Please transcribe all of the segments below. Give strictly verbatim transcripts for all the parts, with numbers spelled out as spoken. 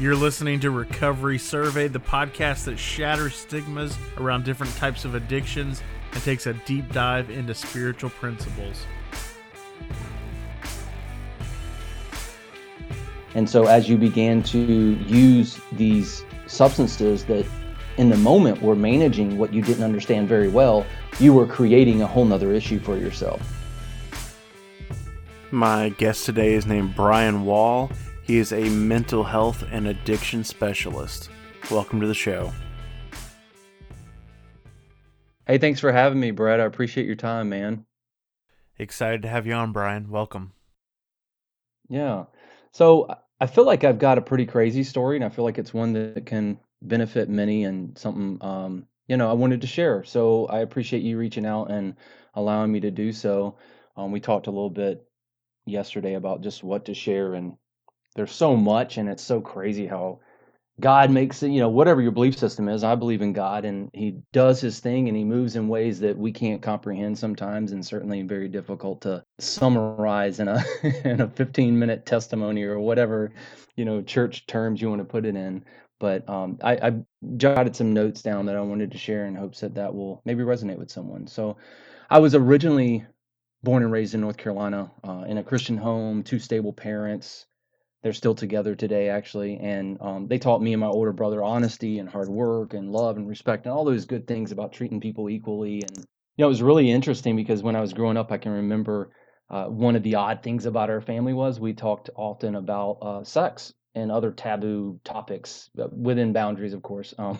You're listening to Recovery Survey, the podcast that shatters stigmas around different types of addictions and takes a deep dive into spiritual principles. And so as you began to use these substances that in the moment were managing what you didn't understand very well, you were creating a whole nother issue for yourself. My guest today is named Brian Wall. He is a mental health and addiction specialist. Welcome to the show. Hey, thanks for having me, Brett. I appreciate your time, man. Excited to have you on, Brian. Welcome. Yeah. So I feel like I've got a pretty crazy story, and I feel like it's one that can benefit many and something, um, you know, I wanted to share. So I appreciate you reaching out and allowing me to do so. Um, we talked a little bit yesterday about just what to share, and there's so much, and it's so crazy how God makes it, you know, whatever your belief system is. I believe in God, and he does his thing, and he moves in ways that we can't comprehend sometimes, and certainly very difficult to summarize in a in a fifteen minute testimony or whatever, you know, church terms you want to put it in. But um, I, I jotted some notes down that I wanted to share in hopes that that will maybe resonate with someone. So I was originally born and raised in North Carolina uh, in a Christian home, two stable parents. They're still together today, actually, and um, they taught me and my older brother honesty and hard work and love and respect and all those good things about treating people equally. And, you know, it was really interesting because when I was growing up, I can remember uh, one of the odd things about our family was we talked often about uh, sex and other taboo topics within boundaries, of course, um,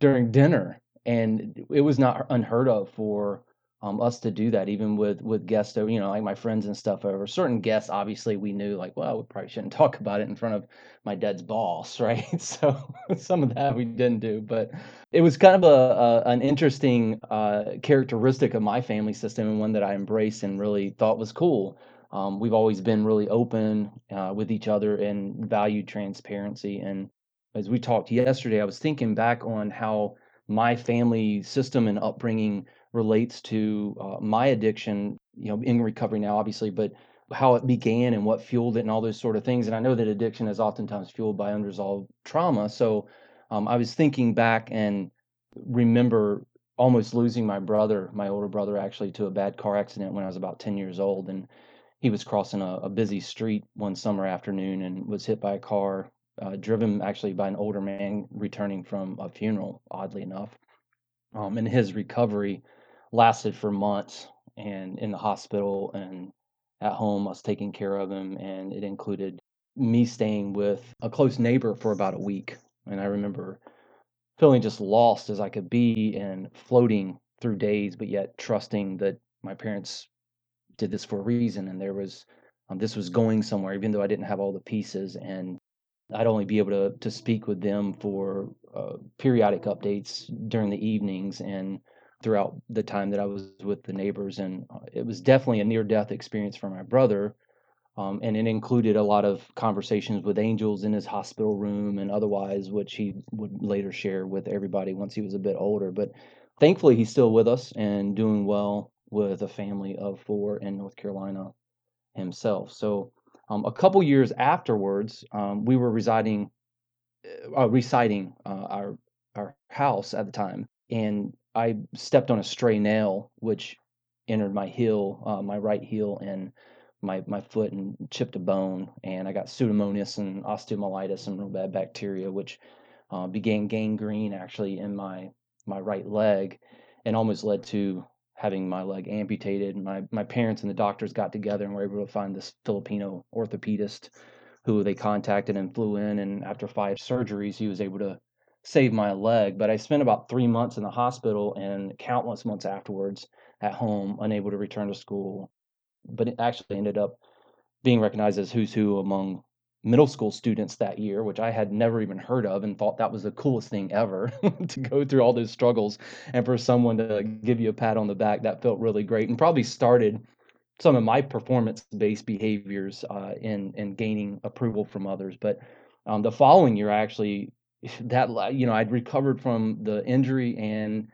during dinner. And it was not unheard of for Um, us to do that, even with with guests, you know, like my friends and stuff over certain guests. Obviously, we knew like, well, we probably shouldn't talk about it in front of my dad's boss, right? So some of that we didn't do, but it was kind of a, a an interesting uh, characteristic of my family system, and one that I embraced and really thought was cool. Um, we've always been really open uh, with each other and valued transparency. And as we talked yesterday, I was thinking back on how my family system and upbringing relates to uh, my addiction, you know, in recovery now, obviously, but how it began and what fueled it and all those sort of things. And I know that addiction is oftentimes fueled by unresolved trauma. So um, I was thinking back and remember almost losing my brother, my older brother, actually, to a bad car accident when I was about ten years old. And he was crossing a, a busy street one summer afternoon and was hit by a car, uh, driven actually by an older man returning from a funeral, oddly enough. Um, and his recovery lasted for months, and in the hospital and at home, us taking care of him. And it included me staying with a close neighbor for about a week. And I remember feeling just lost as I could be and floating through days, but yet trusting that my parents did this for a reason. And there was, um, this was going somewhere, even though I didn't have all the pieces, and I'd only be able to, to speak with them for uh, periodic updates during the evenings and throughout the time that I was with the neighbors. And it was definitely a near-death experience for my brother. Um, and it included a lot of conversations with angels in his hospital room and otherwise, which he would later share with everybody once he was a bit older. But thankfully, he's still with us and doing well with a family of four in North Carolina himself. So um, a couple years afterwards, um, we were residing, uh, reciting uh, our, our house at the time. And I stepped on a stray nail, which entered my heel, uh, my right heel, and my my foot, and chipped a bone. And I got pseudomonas and osteomyelitis and real bad bacteria, which uh, began gangrene actually in my my right leg, and almost led to having my leg amputated. My my parents and the doctors got together and were able to find this Filipino orthopedist, who they contacted and flew in. And after five surgeries, he was able to saved my leg. But I spent about three months in the hospital and countless months afterwards at home, unable to return to school. But it actually ended up being recognized as who's who among middle school students that year, which I had never even heard of, and thought that was the coolest thing ever to go through all those struggles. And for someone to give you a pat on the back, that felt really great, and probably started some of my performance-based behaviors uh, in, in gaining approval from others. But um, the following year, I actually That, you know, I'd recovered from the injury, and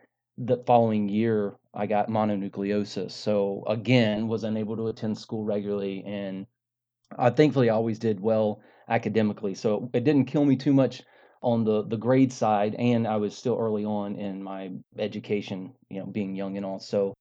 the following year I got mononucleosis. So again, was unable to attend school regularly and I thankfully always did well academically, so it didn't kill me too much on the, the grade side, and I was still early on in my education, you know, being young and all. So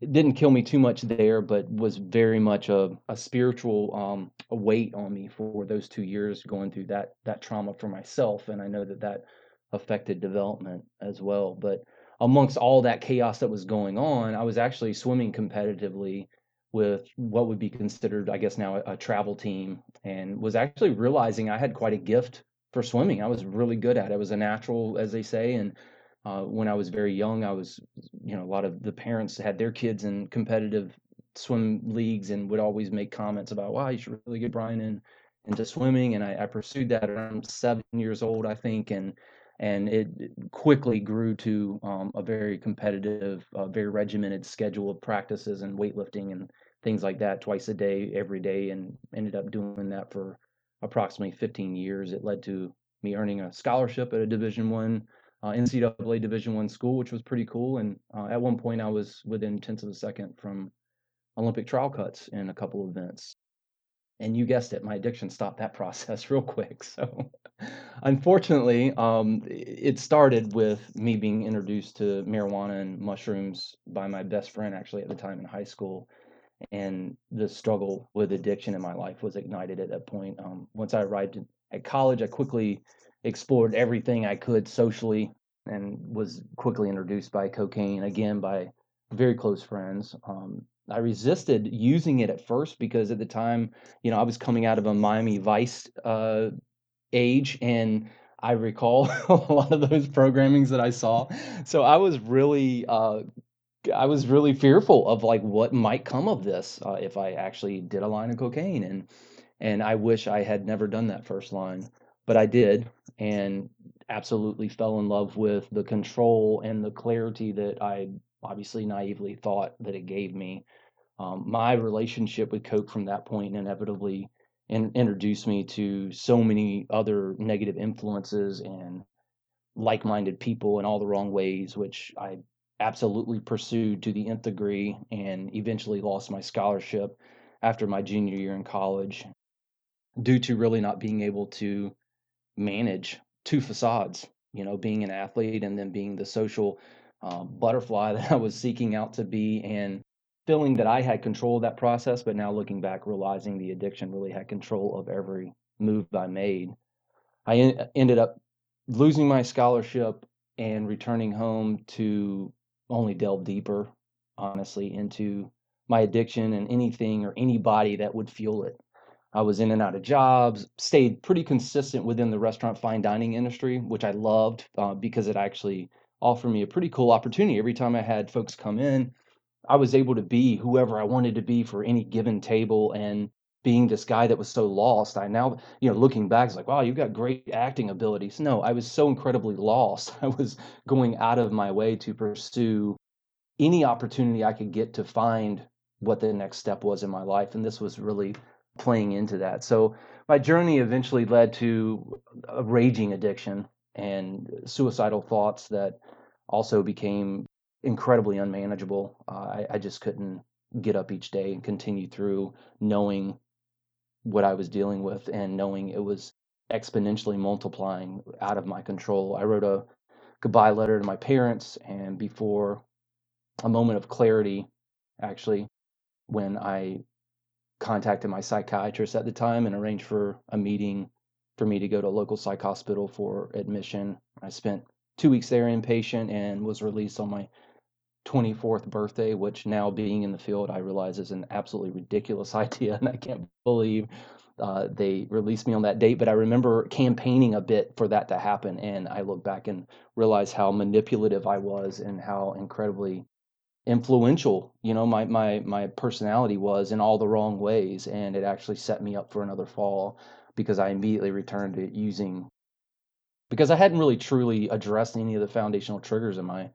it didn't kill me too much there, but was very much a, a spiritual um, a weight on me for those two years going through that that trauma for myself. And I know that that affected development as well. But amongst all that chaos that was going on, I was actually swimming competitively with what would be considered, I guess now, a, a travel team, and was actually realizing I had quite a gift for swimming. I was really good at it. I was a natural, as they say. And uh, when I was very young, I was, you know, a lot of the parents had their kids in competitive swim leagues and would always make comments about, wow, you should really get Brian in, into swimming. And I, I pursued that around seven years old, I think. And and it quickly grew to um, a very competitive, uh, very regimented schedule of practices and weightlifting and things like that, twice a day, every day, and ended up doing that for approximately fifteen years. It led to me earning a scholarship at a Division One, uh, N C double A Division One school, which was pretty cool. And uh, at one point, I was within tenths of a second from Olympic trial cuts in a couple of events. And you guessed it, my addiction stopped that process real quick. So unfortunately, um, it started with me being introduced to marijuana and mushrooms by my best friend, actually, at the time in high school. And the struggle with addiction in my life was ignited at that point. Um, once I arrived at college, I quickly explored everything I could socially and was quickly introduced by cocaine, again, by very close friends. Um, I resisted using it at first because at the time, you know, I was coming out of a Miami Vice uh, age, and I recall a lot of those programmings that I saw. So I was really... Uh, I was really fearful of like what might come of this uh, if I actually did a line of cocaine, and and I wish I had never done that first line, but I did, and absolutely fell in love with the control and the clarity that I obviously naively thought that it gave me. Um, my relationship with coke from that point inevitably in- introduced me to so many other negative influences and like-minded people in all the wrong ways, which I absolutely pursued to the nth degree, and eventually lost my scholarship after my junior year in college due to really not being able to manage two facades, you know, being an athlete and then being the social uh, butterfly that I was seeking out to be, and feeling that I had control of that process. But now looking back, realizing the addiction really had control of every move I made. I en- ended up losing my scholarship and returning home to only delve deeper, honestly, into my addiction and anything or anybody that would fuel it. I was in and out of jobs, stayed pretty consistent within the restaurant fine dining industry, which I loved uh, because it actually offered me a pretty cool opportunity. Every time I had folks come in, I was able to be whoever I wanted to be for any given table. And being this guy that was so lost, I now, you know, looking back, it's like, wow, you've got great acting abilities. No, I was so incredibly lost. I was going out of my way to pursue any opportunity I could get to find what the next step was in my life. And this was really playing into that. So my journey eventually led to a raging addiction and suicidal thoughts that also became incredibly unmanageable. Uh, I, I just couldn't get up each day and continue through knowing what I was dealing with and knowing it was exponentially multiplying out of my control. I wrote a goodbye letter to my parents, and before a moment of clarity, actually, when I contacted my psychiatrist at the time and arranged for a meeting for me to go to a local psych hospital for admission, I spent two weeks there inpatient and was released on my twenty-fourth birthday, which now being in the field, I realize is an absolutely ridiculous idea. And I can't believe uh, they released me on that date. But I remember campaigning a bit for that to happen. And I look back and realize how manipulative I was and how incredibly influential, you know, my, my, my personality was in all the wrong ways. And it actually set me up for another fall because I immediately returned to using, because I hadn't really truly addressed any of the foundational triggers in my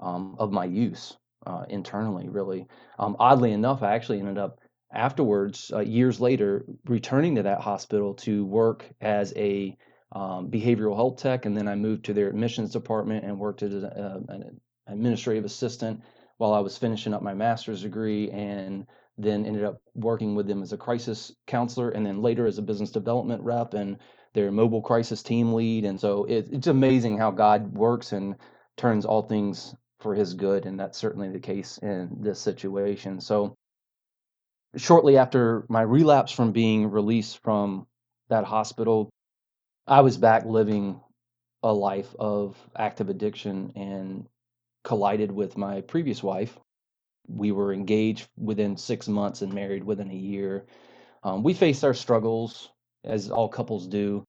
Um, of my use uh, internally, really. Um, oddly enough, I actually ended up afterwards, uh, years later, returning to that hospital to work as a um, behavioral health tech. And then I moved to their admissions department and worked as a, a, an administrative assistant while I was finishing up my master's degree. And then ended up working with them as a crisis counselor, and then later as a business development rep and their mobile crisis team lead. And so it, it's amazing how God works and turns all things for his good. And that's certainly the case in this situation. So shortly after my relapse from being released from that hospital, I was back living a life of active addiction and collided with my previous wife. We were engaged within six months and married within a year. Um, we faced our struggles, as all couples do.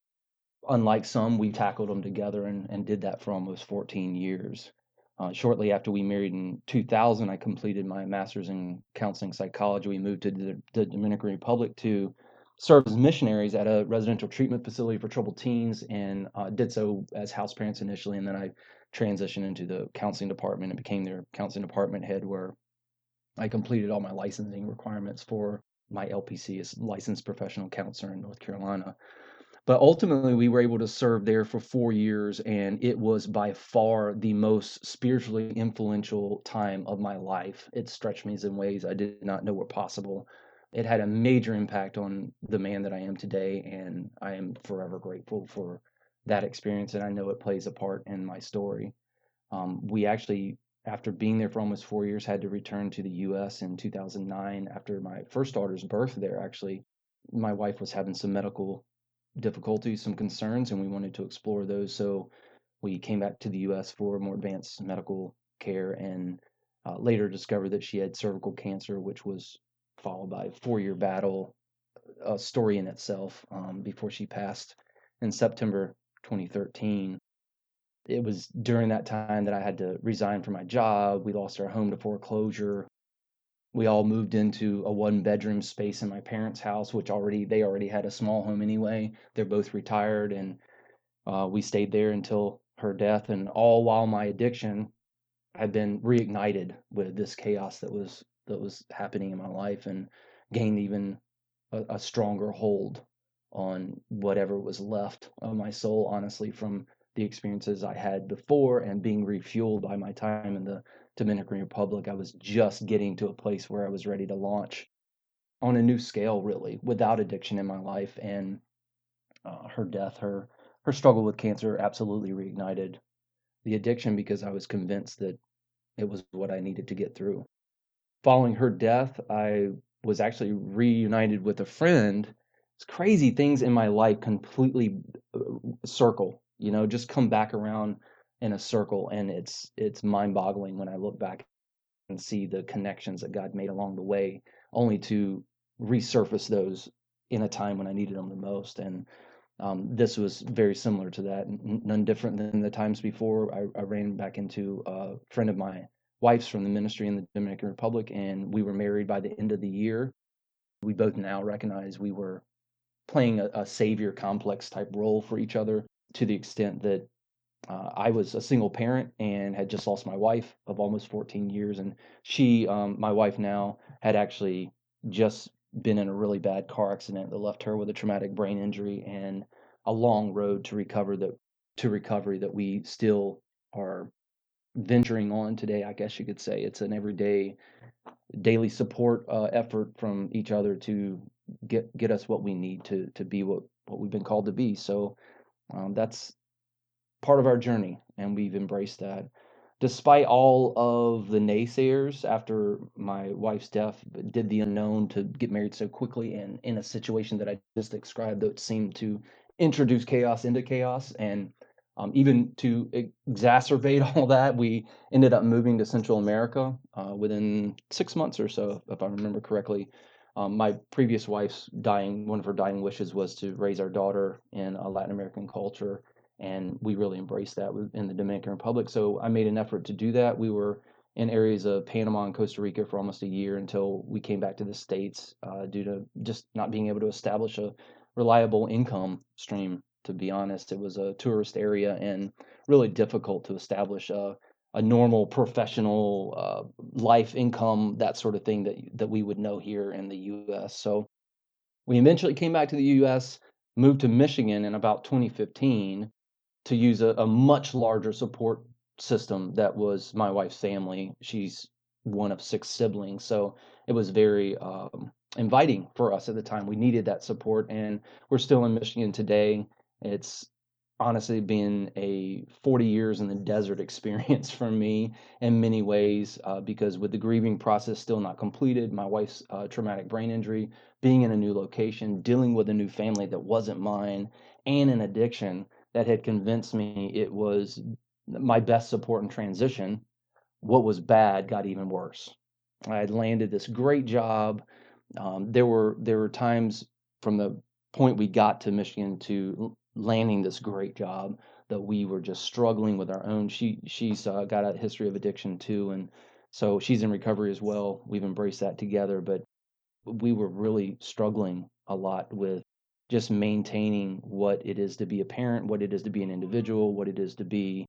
Unlike some, we tackled them together and, and did that for almost fourteen years. Uh, shortly after we married in two thousand, I completed my master's in counseling psychology. We moved to the, the Dominican Republic to serve as missionaries at a residential treatment facility for troubled teens, and uh, did so as house parents initially. And then I transitioned into the counseling department and became their counseling department head, where I completed all my licensing requirements for my L P C as licensed professional counselor in North Carolina. But ultimately, we were able to serve there for four years, and it was by far the most spiritually influential time of my life. It stretched me in ways I did not know were possible. It had a major impact on the man that I am today, and I am forever grateful for that experience, and I know it plays a part in my story. Um, we actually, after being there for almost four years, had to return to the U S in two thousand nine after my first daughter's birth there, actually. My wife was having some medical difficulties, some concerns, and we wanted to explore those. So we came back to the U S for more advanced medical care, and uh, later discovered that she had cervical cancer, which was followed by a four-year battle, a story in itself, um, before she passed in September twenty thirteen. It was during that time that I had to resign from my job. We lost our home to foreclosure. We all moved into a one-bedroom space in my parents' house, which already they already had a small home anyway. They're both retired, and uh, we stayed there until her death. And all while my addiction had been reignited with this chaos that was that was happening in my life, and gained even a, a stronger hold on whatever was left of my soul, honestly, from the experiences I had before and being refueled by my time in the Dominican Republic. I was just getting to a place where I was ready to launch on a new scale, really, without addiction in my life. And uh, her death, her her struggle with cancer absolutely reignited the addiction, because I was convinced that it was what I needed to get through. Following her death, I was actually reunited with a friend. It's crazy, things in my life completely circle, you know, just come back around in a circle, and it's it's mind-boggling when I look back and see the connections that God made along the way, only to resurface those in a time when I needed them the most. And um, this was very similar to that, none different than the times before. I, I ran back into a friend of my wife's from the ministry in the Dominican Republic, and we were married by the end of the year. We both now recognize we were playing a, a savior complex type role for each other, to the extent that Uh, I was a single parent and had just lost my wife of almost fourteen years. And she, um, my wife now, had actually just been in a really bad car accident that left her with a traumatic brain injury and a long road to recover that to recovery that we still are venturing on today. I guess you could say it's an everyday, daily support uh, effort from each other to get get us what we need to to be what, what we've been called to be. So um, that's part of our journey, and we've embraced that. Despite all of the naysayers, after my wife's death, did the unknown to get married so quickly and in a situation that I just described, that seemed to introduce chaos into chaos, and um, even to exacerbate all that, we ended up moving to Central America uh, within six months or so, if I remember correctly. Um, my previous wife's dying, one of her dying wishes was to raise our daughter in a Latin American culture. And we really embraced that in the Dominican Republic. So I made an effort to do that. We were in areas of Panama and Costa Rica for almost a year until we came back to the States uh, due to just not being able to establish a reliable income stream. To be honest, it was a tourist area and really difficult to establish a, a normal professional uh, life income, that sort of thing that, that we would know here in the U S. So we eventually came back to the U S, moved to Michigan in about twenty fifteen, to use a, a much larger support system that was my wife's family. She's one of six siblings. So it was very um, inviting for us at the time. We needed that support, and we're still in Michigan today. It's honestly been a forty years in the desert experience for me in many ways, uh, because with the grieving process still not completed, my wife's uh, traumatic brain injury, being in a new location, dealing with a new family that wasn't mine, and an addiction that had convinced me it was my best support in transition, what was bad got even worse. I had landed this great job. Um, there were there were times from the point we got to Michigan to landing this great job that we were just struggling with our own. She, she's uh, got a history of addiction too, and so she's in recovery as well. We've embraced that together, but we were really struggling a lot with just maintaining what it is to be a parent, what it is to be an individual, what it is to be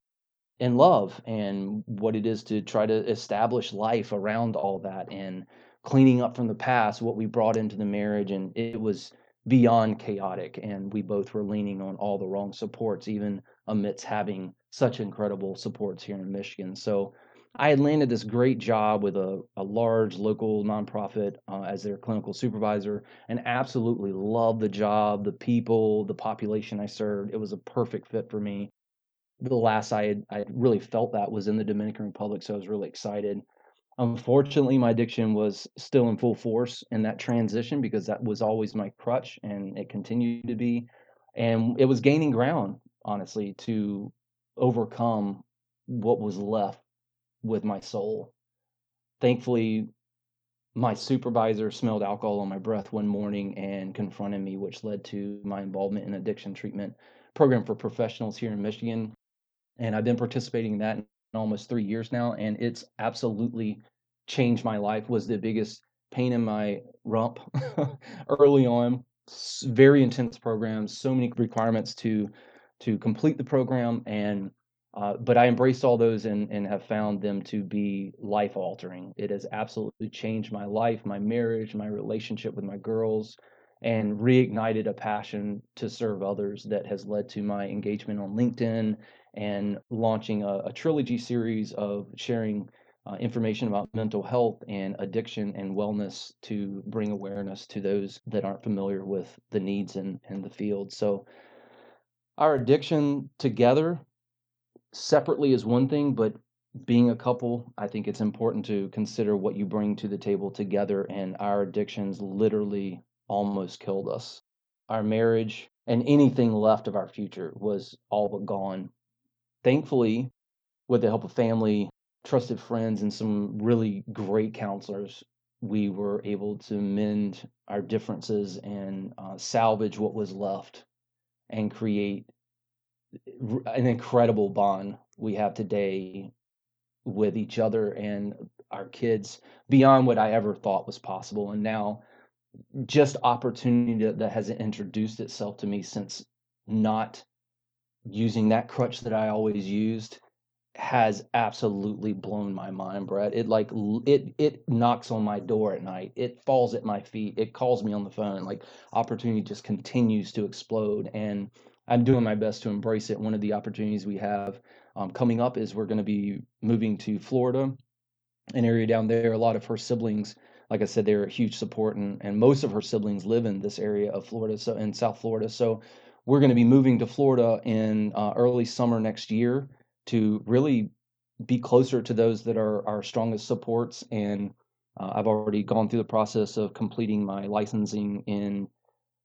in love, and what it is to try to establish life around all that, and cleaning up from the past what we brought into the marriage. And it was beyond chaotic, and we both were leaning on all the wrong supports, even amidst having such incredible supports here in Michigan. So I had landed this great job with a, a large local nonprofit uh, as their clinical supervisor, and absolutely loved the job, the people, the population I served. It was a perfect fit for me. The last I had, I had really felt that was in the Dominican Republic, so I was really excited. Unfortunately, my addiction was still in full force in that transition, because that was always my crutch, and it continued to be. And it was gaining ground, honestly, to overcome what was left with my soul. Thankfully, my supervisor smelled alcohol on my breath one morning and confronted me, which led to my involvement in addiction treatment program for professionals here in Michigan. And I've been participating in that in almost three years now, and it's absolutely changed my life. Was the biggest pain in my rump early on. Very intense programs, so many requirements to to complete the program, and uh, but I embraced all those and and have found them to be life altering. It has absolutely changed my life, my marriage, my relationship with my girls, and reignited a passion to serve others that has led to my engagement on LinkedIn and launching a, a trilogy series of sharing uh, information about mental health and addiction and wellness to bring awareness to those that aren't familiar with the needs in, in the field. So our addiction together separately is one thing, but being a couple, I think it's important to consider what you bring to the table together, and our addictions literally almost killed us. Our marriage and anything left of our future was all but gone. Thankfully, with the help of family, trusted friends, and some really great counselors, we were able to mend our differences and uh, salvage what was left and create an incredible bond we have today with each other and our kids beyond what I ever thought was possible. And now, just opportunity that has introduced itself to me since not using that crutch that I always used has absolutely blown my mind, Brett. It like it it knocks on my door at night. It falls at my feet. It calls me on the phone. Like, opportunity just continues to explode, and I'm doing my best to embrace it. One of the opportunities we have um, coming up is we're going to be moving to Florida, an area down there. A lot of her siblings, like I said, they're a huge support, and, and most of her siblings live in this area of Florida, so in South Florida. So we're going to be moving to Florida in uh, early summer next year to really be closer to those that are our strongest supports. And uh, I've already gone through the process of completing my licensing in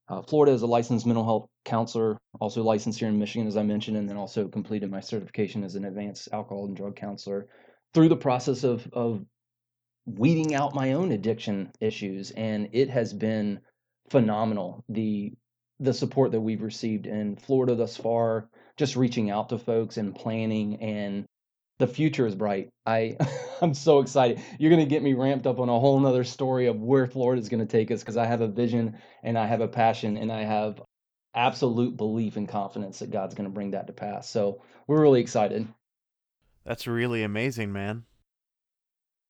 uh, Florida as a licensed mental health counselor, also licensed here in Michigan, as I mentioned, and then also completed my certification as an advanced alcohol and drug counselor. Through the process of of weeding out my own addiction issues, and it has been phenomenal. The the support that we've received in Florida thus far, just reaching out to folks and planning, and the future is bright. I, I'm so excited. You're going to get me ramped up on a whole nother story of where Florida is going to take us, because I have a vision, and I have a passion, and I have absolute belief and confidence that God's going to bring that to pass. So we're really excited. That's really amazing, man.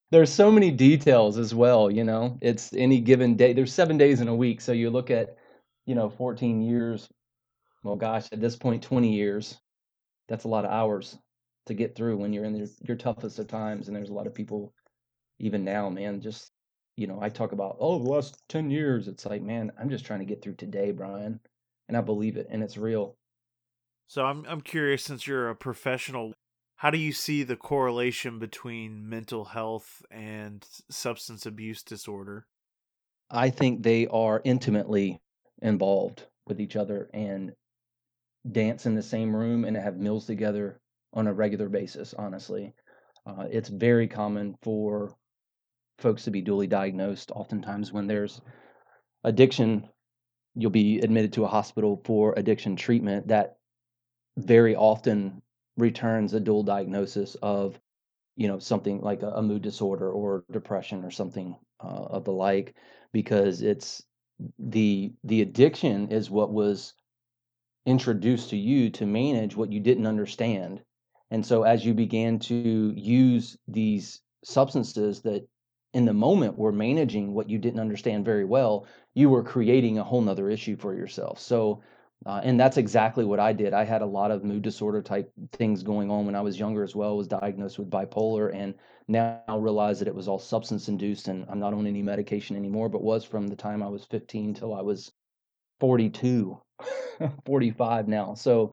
There's so many details as well, you know. It's any given day. There's seven days in a week. So you look at, you know, fourteen years. Well, gosh, at this point, twenty years. That's a lot of hours to get through when you're in your, your toughest of times. And there's a lot of people, even now, man, just you know, I talk about, oh, the last ten years. It's like, man, I'm just trying to get through today, Brian. And I believe it. And it's real. So I'm I'm curious, since you're a professional, how do you see the correlation between mental health and substance abuse disorder? I think they are intimately involved with each other and dance in the same room and have meals together on a regular basis, honestly. Uh, it's very common for folks to be dually diagnosed. Oftentimes when there's addiction, you'll be admitted to a hospital for addiction treatment. That very often returns a dual diagnosis of, you know, something like a, a mood disorder or depression or something uh, of the like, because it's the the addiction is what was introduced to you to manage what you didn't understand. And so as you began to use these substances that in the moment were managing what you didn't understand very well, you were creating a whole nother issue for yourself. So, uh, and that's exactly what I did. I had a lot of mood disorder type things going on when I was younger as well, was diagnosed with bipolar, and now I realize that it was all substance induced, and I'm not on any medication anymore, but was from the time I was fifteen till I was forty-two, forty-five now. So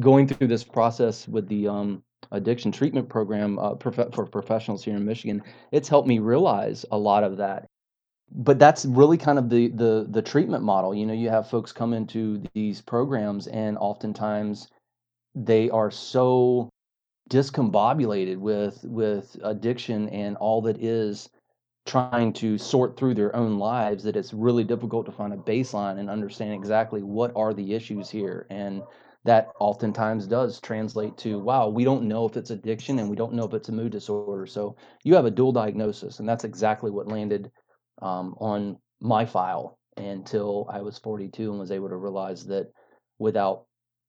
going through this process with the um, addiction treatment program uh, prof- for professionals here in Michigan, it's helped me realize a lot of that. But that's really kind of the the the treatment model. You know, you have folks come into these programs, and oftentimes they are so discombobulated with with addiction and all that is, trying to sort through their own lives, that it's really difficult to find a baseline and understand exactly what are the issues here. And that oftentimes does translate to, wow, we don't know if it's addiction and we don't know if it's a mood disorder. So you have a dual diagnosis, and that's exactly what landed um, on my file until I was forty-two and was able to realize that without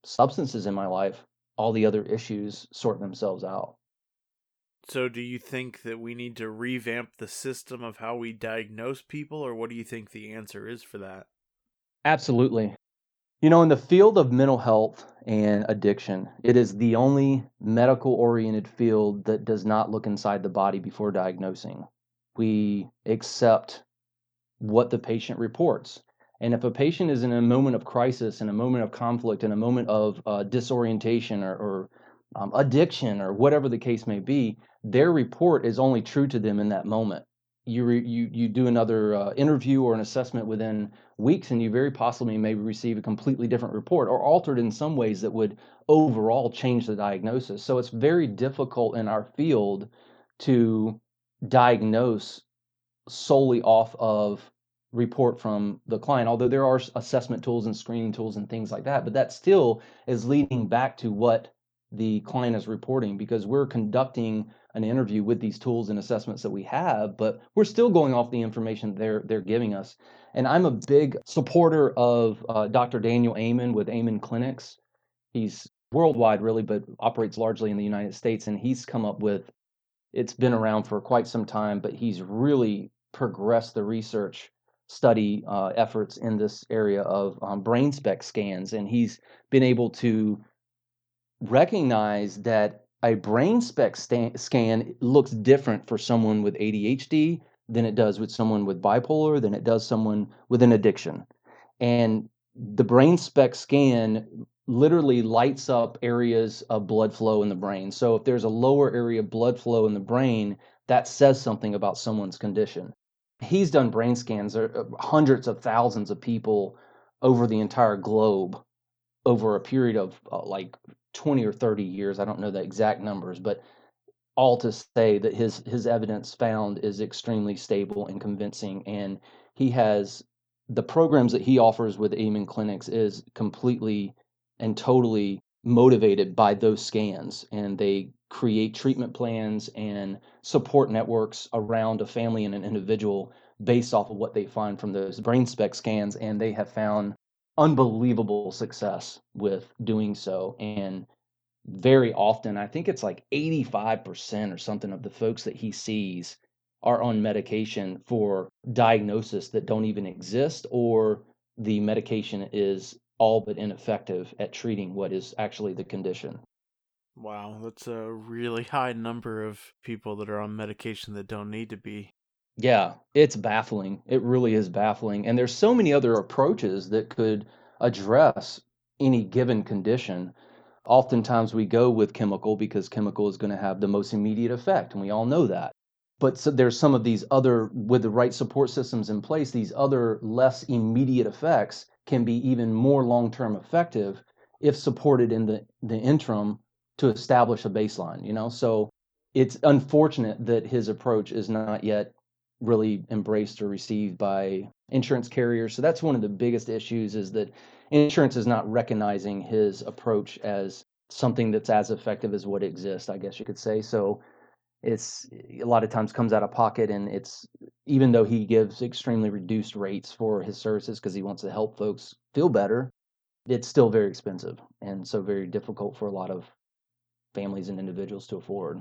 substances in my life, all the other issues sort themselves out. So do you think that we need to revamp the system of how we diagnose people, or what do you think the answer is for that? Absolutely. You know, in the field of mental health and addiction, it is the only medical-oriented field that does not look inside the body before diagnosing. We accept what the patient reports. And if a patient is in a moment of crisis, in a moment of conflict, in a moment of uh, disorientation or, or um, addiction or whatever the case may be, their report is only true to them in that moment. You, re, you you do another uh, interview or an assessment within weeks, and you very possibly may receive a completely different report, or altered in some ways that would overall change the diagnosis. So it's very difficult in our field to diagnose solely off of report from the client, although there are assessment tools and screening tools and things like that, but that still is leading back to what the client is reporting, because we're conducting an interview with these tools and assessments that we have, but we're still going off the information they're they're giving us. And I'm a big supporter of uh, Doctor Daniel Amen with Amen Clinics. He's worldwide, really, but operates largely in the United States. And he's come up with, it's been around for quite some time, but he's really progressed the research study uh, efforts in this area of um, brain spec scans. And he's been able to recognize that a brain spec sta- scan looks different for someone with A D H D than it does with someone with bipolar, than it does someone with an addiction. And the brain spec scan literally lights up areas of blood flow in the brain. So if there's a lower area of blood flow in the brain, that says something about someone's condition. He's done brain scans, hundreds of thousands of people over the entire globe over a period of uh, like twenty or thirty years. I don't know the exact numbers, but all to say that his his evidence found is extremely stable and convincing. And he has the programs that he offers with Amen Clinics is completely and totally motivated by those scans, and they create treatment plans and support networks around a family and an individual based off of what they find from those brain spec scans. And they have found unbelievable success with doing so. And very often, I think it's like eighty-five percent or something of the folks that he sees are on medication for diagnosis that don't even exist, or the medication is all but ineffective at treating what is actually the condition. Wow, that's a really high number of people that are on medication that don't need to be. Yeah, it's baffling. It really is baffling. And there's so many other approaches that could address any given condition. Oftentimes we go with chemical because chemical is going to have the most immediate effect, and we all know that. But so there's some of these other, with the right support systems in place, these other less immediate effects can be even more long-term effective if supported in the, the interim to establish a baseline, you know? So it's unfortunate that his approach is not yet really embraced or received by insurance carriers. So that's one of the biggest issues, is that insurance is not recognizing his approach as something that's as effective as what exists, I guess you could say. So it's a lot of times comes out of pocket, and it's, even though he gives extremely reduced rates for his services because he wants to help folks feel better, it's still very expensive and so very difficult for a lot of families and individuals to afford.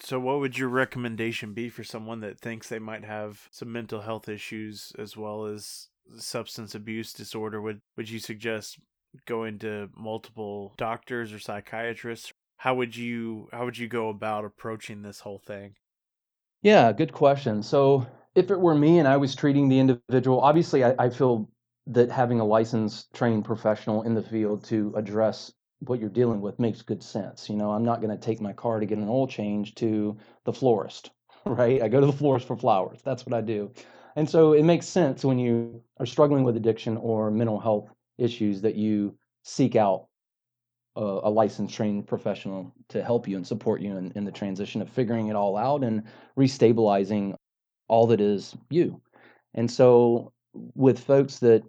So what would your recommendation be for someone that thinks they might have some mental health issues as well as substance abuse disorder? Would would you suggest going to multiple doctors or psychiatrists? How would you how would you go about approaching this whole thing? Yeah, good question. So if it were me and I was treating the individual, obviously I, I feel that having a licensed, trained professional in the field to address what you're dealing with makes good sense. You know, I'm not going to take my car to get an oil change to the florist, right? I go to the florist for flowers. That's what I do. And so it makes sense when you are struggling with addiction or mental health issues that you seek out a, a licensed, trained professional to help you and support you in, in the transition of figuring it all out and restabilizing all that is you. And so with folks that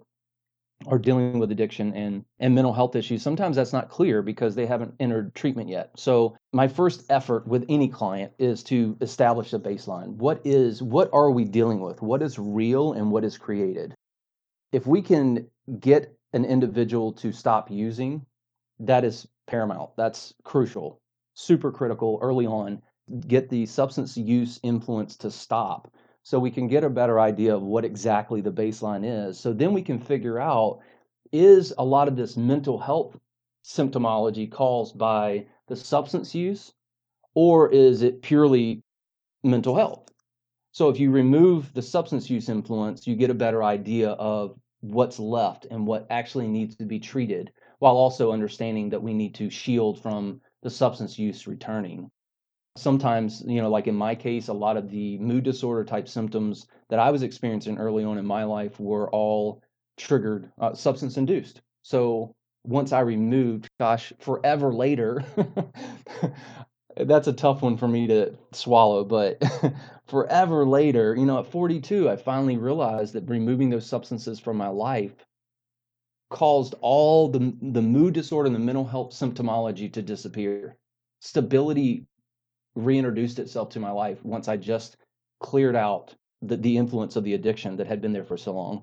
are dealing with addiction and, and mental health issues, sometimes that's not clear because they haven't entered treatment yet. So my first effort with any client is to establish a baseline. What is, what are we dealing with? What is real and what is created? If we can get an individual to stop using, that is paramount. That's crucial, super critical early on. Get the substance use influence to stop, so we can get a better idea of what exactly the baseline is. So then we can figure out, is a lot of this mental health symptomology caused by the substance use, or is it purely mental health? So if you remove the substance use influence, you get a better idea of what's left and what actually needs to be treated, while also understanding that we need to shield from the substance use returning. Sometimes, you know, like in my case, a lot of the mood disorder type symptoms that I was experiencing early on in my life were all triggered, uh, substance induced. So once I removed, gosh, forever later, that's a tough one for me to swallow, but forever later, you know, at forty-two, I finally realized that removing those substances from my life caused all the, the mood disorder and the mental health symptomology to disappear. Stability reintroduced itself to my life once I just cleared out the, the influence of the addiction that had been there for so long.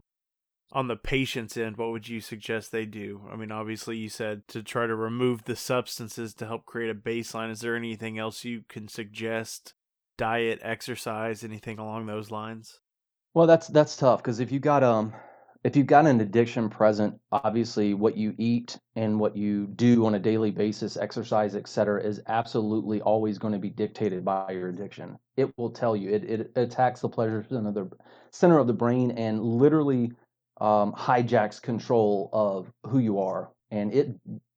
On the patient's end, what would you suggest they do? I mean, obviously you said to try to remove the substances to help create a baseline. Is there anything else you can suggest? Diet, exercise, anything along those lines? Well, that's that's tough, because if you got um if you've got an addiction present, obviously what you eat and what you do on a daily basis, exercise, et cetera, is absolutely always going to be dictated by your addiction. It will tell you. It it attacks the pleasure center of the, center of the brain and literally um, hijacks control of who you are. And it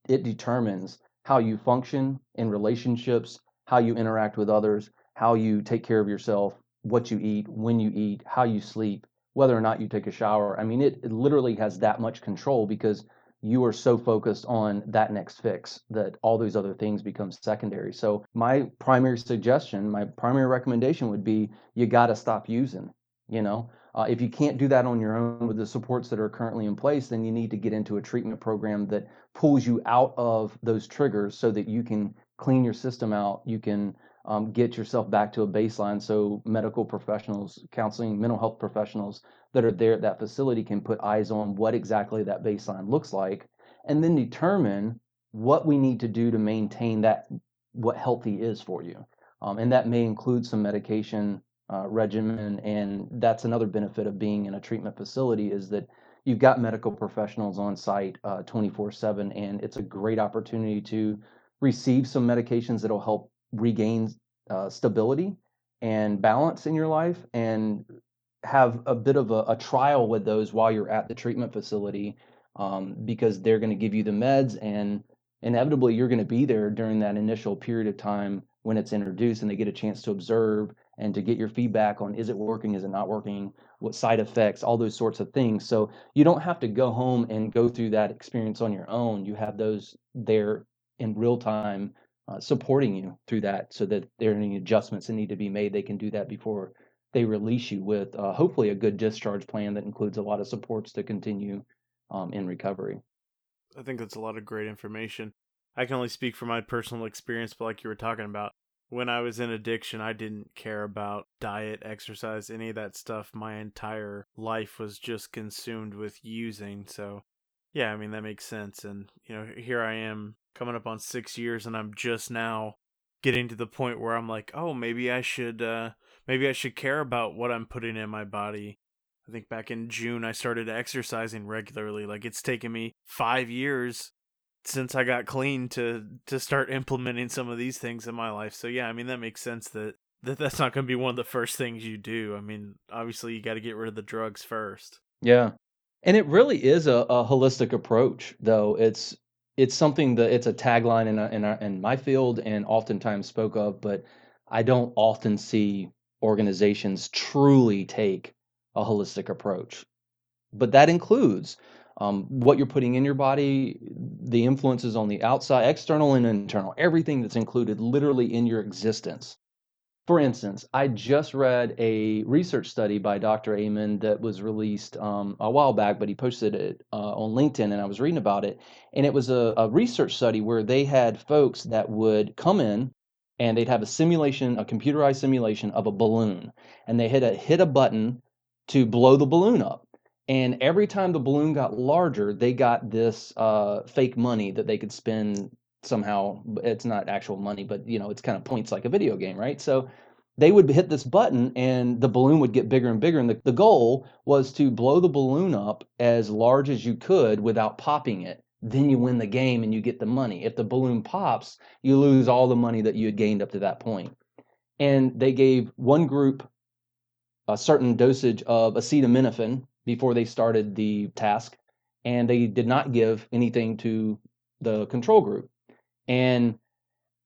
it determines how you function in relationships, how you interact with others, how you take care of yourself, what you eat, when you eat, how you sleep, whether or not you take a shower. I mean, it, it literally has that much control, because you are so focused on that next fix that all those other things become secondary. So my primary suggestion, my primary recommendation would be, you got to stop using, you know. Uh, if you can't do that on your own with the supports that are currently in place, then you need to get into a treatment program that pulls you out of those triggers so that you can clean your system out. You can Um, get yourself back to a baseline, so medical professionals, counseling, mental health professionals that are there at that facility can put eyes on what exactly that baseline looks like, and then determine what we need to do to maintain that, what healthy is for you. Um, and that may include some medication uh, regimen, and that's another benefit of being in a treatment facility, is that you've got medical professionals on site uh, twenty-four seven, and it's a great opportunity to receive some medications that'll help regain uh, stability, and balance in your life, and have a bit of a, a trial with those while you're at the treatment facility, um, because they're going to give you the meds, and inevitably you're going to be there during that initial period of time when it's introduced, and they get a chance to observe and to get your feedback on, is it working, is it not working, what side effects, all those sorts of things. So you don't have to go home and go through that experience on your own. You have those there in real time uh, supporting you through that, so that there are any adjustments that need to be made, they can do that before they release you with uh, hopefully a good discharge plan that includes a lot of supports to continue um, in recovery. I think that's a lot of great information. I can only speak from my personal experience, but like you were talking about, when I was in addiction, I didn't care about diet, exercise, any of that stuff. My entire life was just consumed with using. So yeah, I mean, that makes sense. And, you know, here I am coming up on six years and I'm just now getting to the point where I'm like, oh, maybe I should, uh, maybe I should care about what I'm putting in my body. I think back in June, I started exercising regularly. Like, it's taken me five years since I got clean to to start implementing some of these things in my life. So yeah, I mean, that makes sense that, that that's not going to be one of the first things you do. I mean, obviously you got to get rid of the drugs first. Yeah. And it really is a, a holistic approach, though. It's it's something that it's a tagline in a, in, a, in my field and oftentimes spoke of, but I don't often see organizations truly take a holistic approach. But that includes Um, what you're putting in your body, the influences on the outside, external and internal, everything that's included literally in your existence. For instance, I just read a research study by Doctor Amen that was released um, a while back, but he posted it uh, on LinkedIn, and I was reading about it. And it was a, a research study where they had folks that would come in and they'd have a simulation, a computerized simulation of a balloon, and they hit a, hit a button to blow the balloon up. And every time the balloon got larger, they got this uh, fake money that they could spend somehow. It's not actual money, but, you know, it's kind of points like a video game, right? So they would hit this button and the balloon would get bigger and bigger. And the, the goal was to blow the balloon up as large as you could without popping it. Then you win the game and you get the money. If the balloon pops, you lose all the money that you had gained up to that point. And they gave one group a certain dosage of acetaminophen before they started the task, and they did not give anything to the control group. And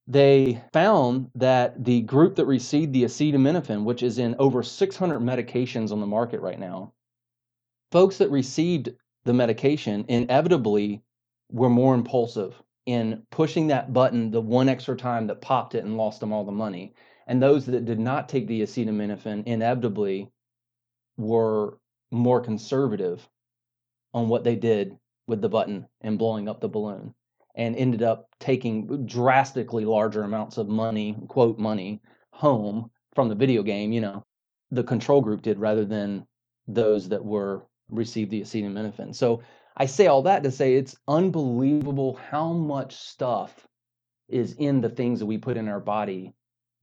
they found that the group that received the acetaminophen, which is in over six hundred medications on the market right now, folks that received the medication inevitably were more impulsive in pushing that button the one extra time that popped it and lost them all the money. And those that did not take the acetaminophen inevitably were more conservative on what they did with the button and blowing up the balloon, and ended up taking drastically larger amounts of money, quote money, home from the video game, you know, the control group did, rather than those that were received the acetaminophen. So I say all that to say it's unbelievable how much stuff is in the things that we put in our body,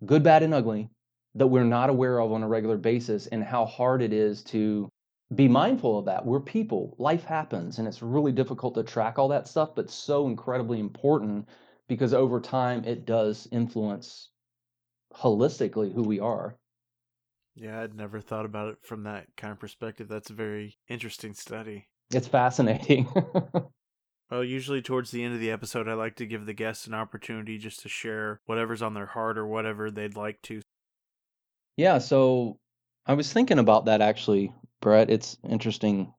good, bad, and ugly, that we're not aware of on a regular basis, and how hard it is to be mindful of that. We're people. Life happens, and it's really difficult to track all that stuff, but so incredibly important, because over time it does influence holistically who we are. Yeah, I'd never thought about it from that kind of perspective. That's a very interesting study. It's fascinating. Well, usually towards the end of the episode, I like to give the guests an opportunity just to share whatever's on their heart or whatever they'd like to. Yeah, so I was thinking about that actually, Brett. It's interesting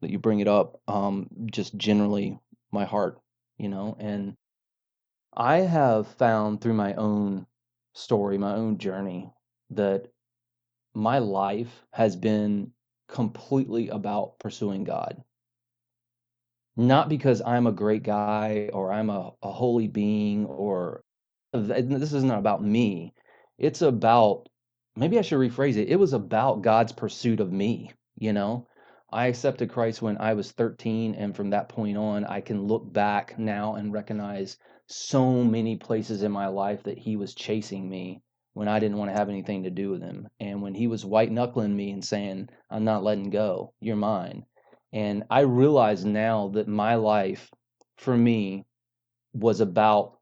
that you bring it up, um, just generally my heart, you know, and I have found through my own story, my own journey, that my life has been completely about pursuing God. Not because I'm a great guy or I'm a, a holy being, or this is not about me. It's about, maybe I should rephrase it. It was about God's pursuit of me. You know, I accepted Christ when I was thirteen. And from that point on, I can look back now and recognize so many places in my life that he was chasing me when I didn't want to have anything to do with him. And when he was white knuckling me and saying, I'm not letting go, you're mine. And I realize now that my life for me was about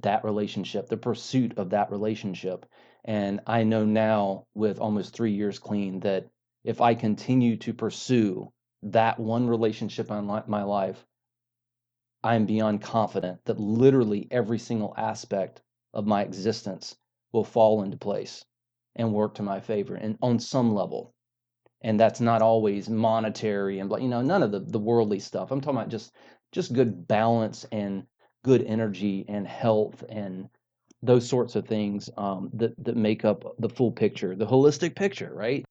that relationship, the pursuit of that relationship. And I know now with almost three years clean that if I continue to pursue that one relationship in my life, I'm beyond confident that literally every single aspect of my existence will fall into place and work to my favor and on some level. And that's not always monetary and, you know, none of the, the worldly stuff. I'm talking about just, just good balance and good energy and health and those sorts of things um, that, that make up the full picture, the holistic picture, right?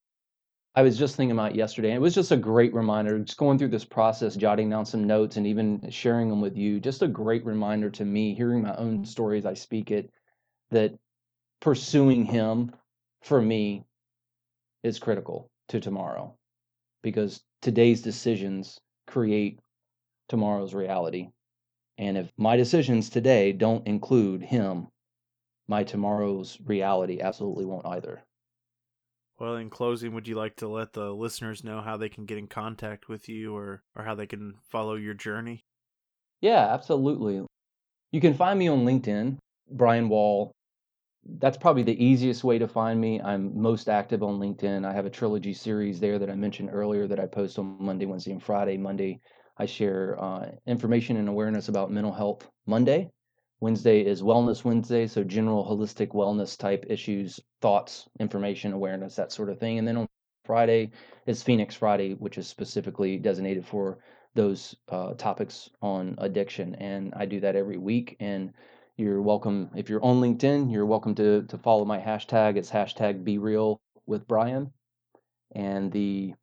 I was just thinking about yesterday, and it was just a great reminder, just going through this process, jotting down some notes and even sharing them with you, just a great reminder to me, hearing my own stories, I speak it, that pursuing him for me is critical to tomorrow, because today's decisions create tomorrow's reality. And if my decisions today don't include him, my tomorrow's reality absolutely won't either. Well, in closing, would you like to let the listeners know how they can get in contact with you or, or how they can follow your journey? Yeah, absolutely. You can find me on LinkedIn, Brian Wall. That's probably the easiest way to find me. I'm most active on LinkedIn. I have a trilogy series there that I mentioned earlier that I post on Monday, Wednesday, and Friday. Monday, I share uh, information and awareness about Mental Health Monday. Wednesday is Wellness Wednesday, so general holistic wellness type issues, thoughts, information, awareness, that sort of thing. And then on Friday is Phoenix Friday, which is specifically designated for those uh, topics on addiction. And I do that every week. And you're welcome, if you're on LinkedIn, you're welcome to to follow my hashtag. It's hashtag Be Real with Brian. And the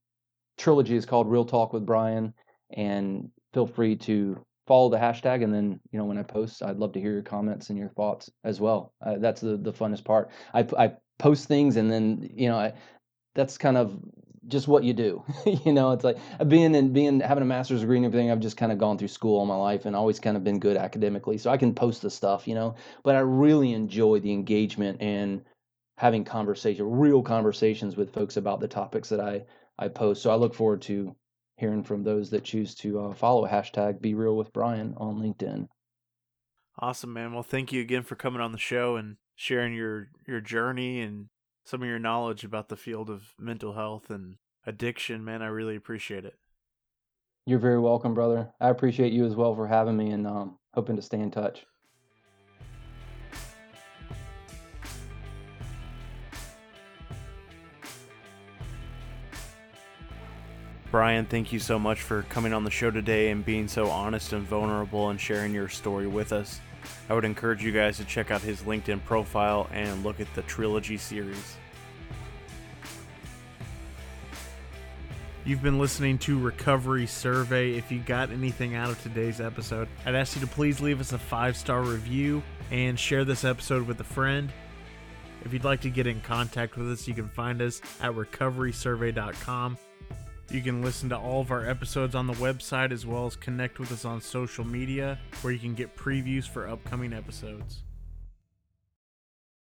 trilogy is called Real Talk with Brian. And feel free to follow the hashtag, and then, you know, when I post, I'd love to hear your comments and your thoughts as well. Uh, that's the, the funnest part. I, I post things, and then, you know, I, that's kind of just what you do. You know, it's like being and being having a master's degree and everything. I've just kind of gone through school all my life and always kind of been good academically, so I can post the stuff, you know. But I really enjoy the engagement and having conversation, real conversations with folks about the topics that I I post. So I look forward to hearing from those that choose to uh, follow hashtag Be Real with Brian on LinkedIn. Awesome, man. Well, thank you again for coming on the show and sharing your, your journey and some of your knowledge about the field of mental health and addiction, man. I really appreciate it. You're very welcome, brother. I appreciate you as well for having me, and um, hoping to stay in touch. Brian, thank you so much for coming on the show today and being so honest and vulnerable and sharing your story with us. I would encourage you guys to check out his LinkedIn profile and look at the trilogy series. You've been listening to Recovery Survey. If you got anything out of today's episode, I'd ask you to please leave us a five-star review and share this episode with a friend. If you'd like to get in contact with us, you can find us at recovery survey dot com. You can listen to all of our episodes on the website, as well as connect with us on social media, where you can get previews for upcoming episodes.